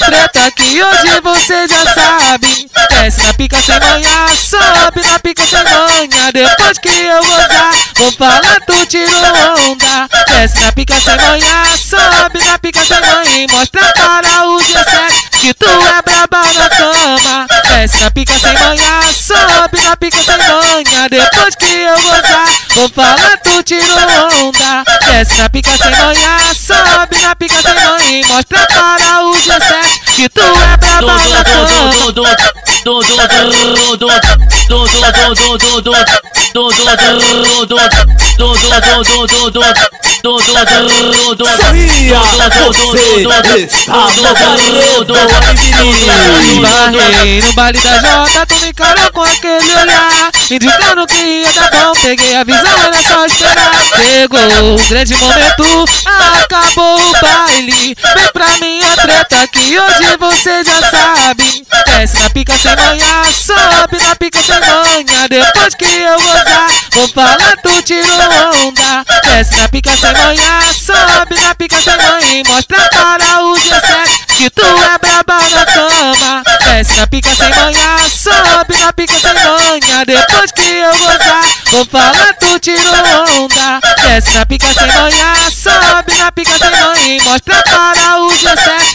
treta que hoje você já sabe. Desce na pica sem manhã, sobe na pica sem manhã. Depois que eu gozar, vou falar tu tirou onda. Desce na pica sem manhã, sobe na pica sem manhã. Mostra para o G7 que tu é braba na cama. Desce na pica sem manhã, sobe na pica sem manhã. Depois que eu gozar, vou falar tu tirou onda. Desce na pica sem manhã, sobe na pica sem manhã. Mostra para o G7 que tu é braba na cama. No baile da Jota, tô de cara com aquele olhar, me ditando que era bom. Peguei a visão, era só chorar. Chegou o grande momento, acabou o baile. Vem pra minha treta que hoje você já sabe. Desce na pica sem manhã, sobe na pica sem manhã. Depois que eu gozar, vou falar tu tirou onda. Desce na pica sem manhã, sobe na pica sem manhã. Mostra para o G7 que tu é braba na cama. Desce na pica sem manhã, sobe na pica sem manhã. Depois que eu gozar, vou falar tu tirou onda. Desce na pica sem manhã, sobe na pica sem manhã. Mostra para o G7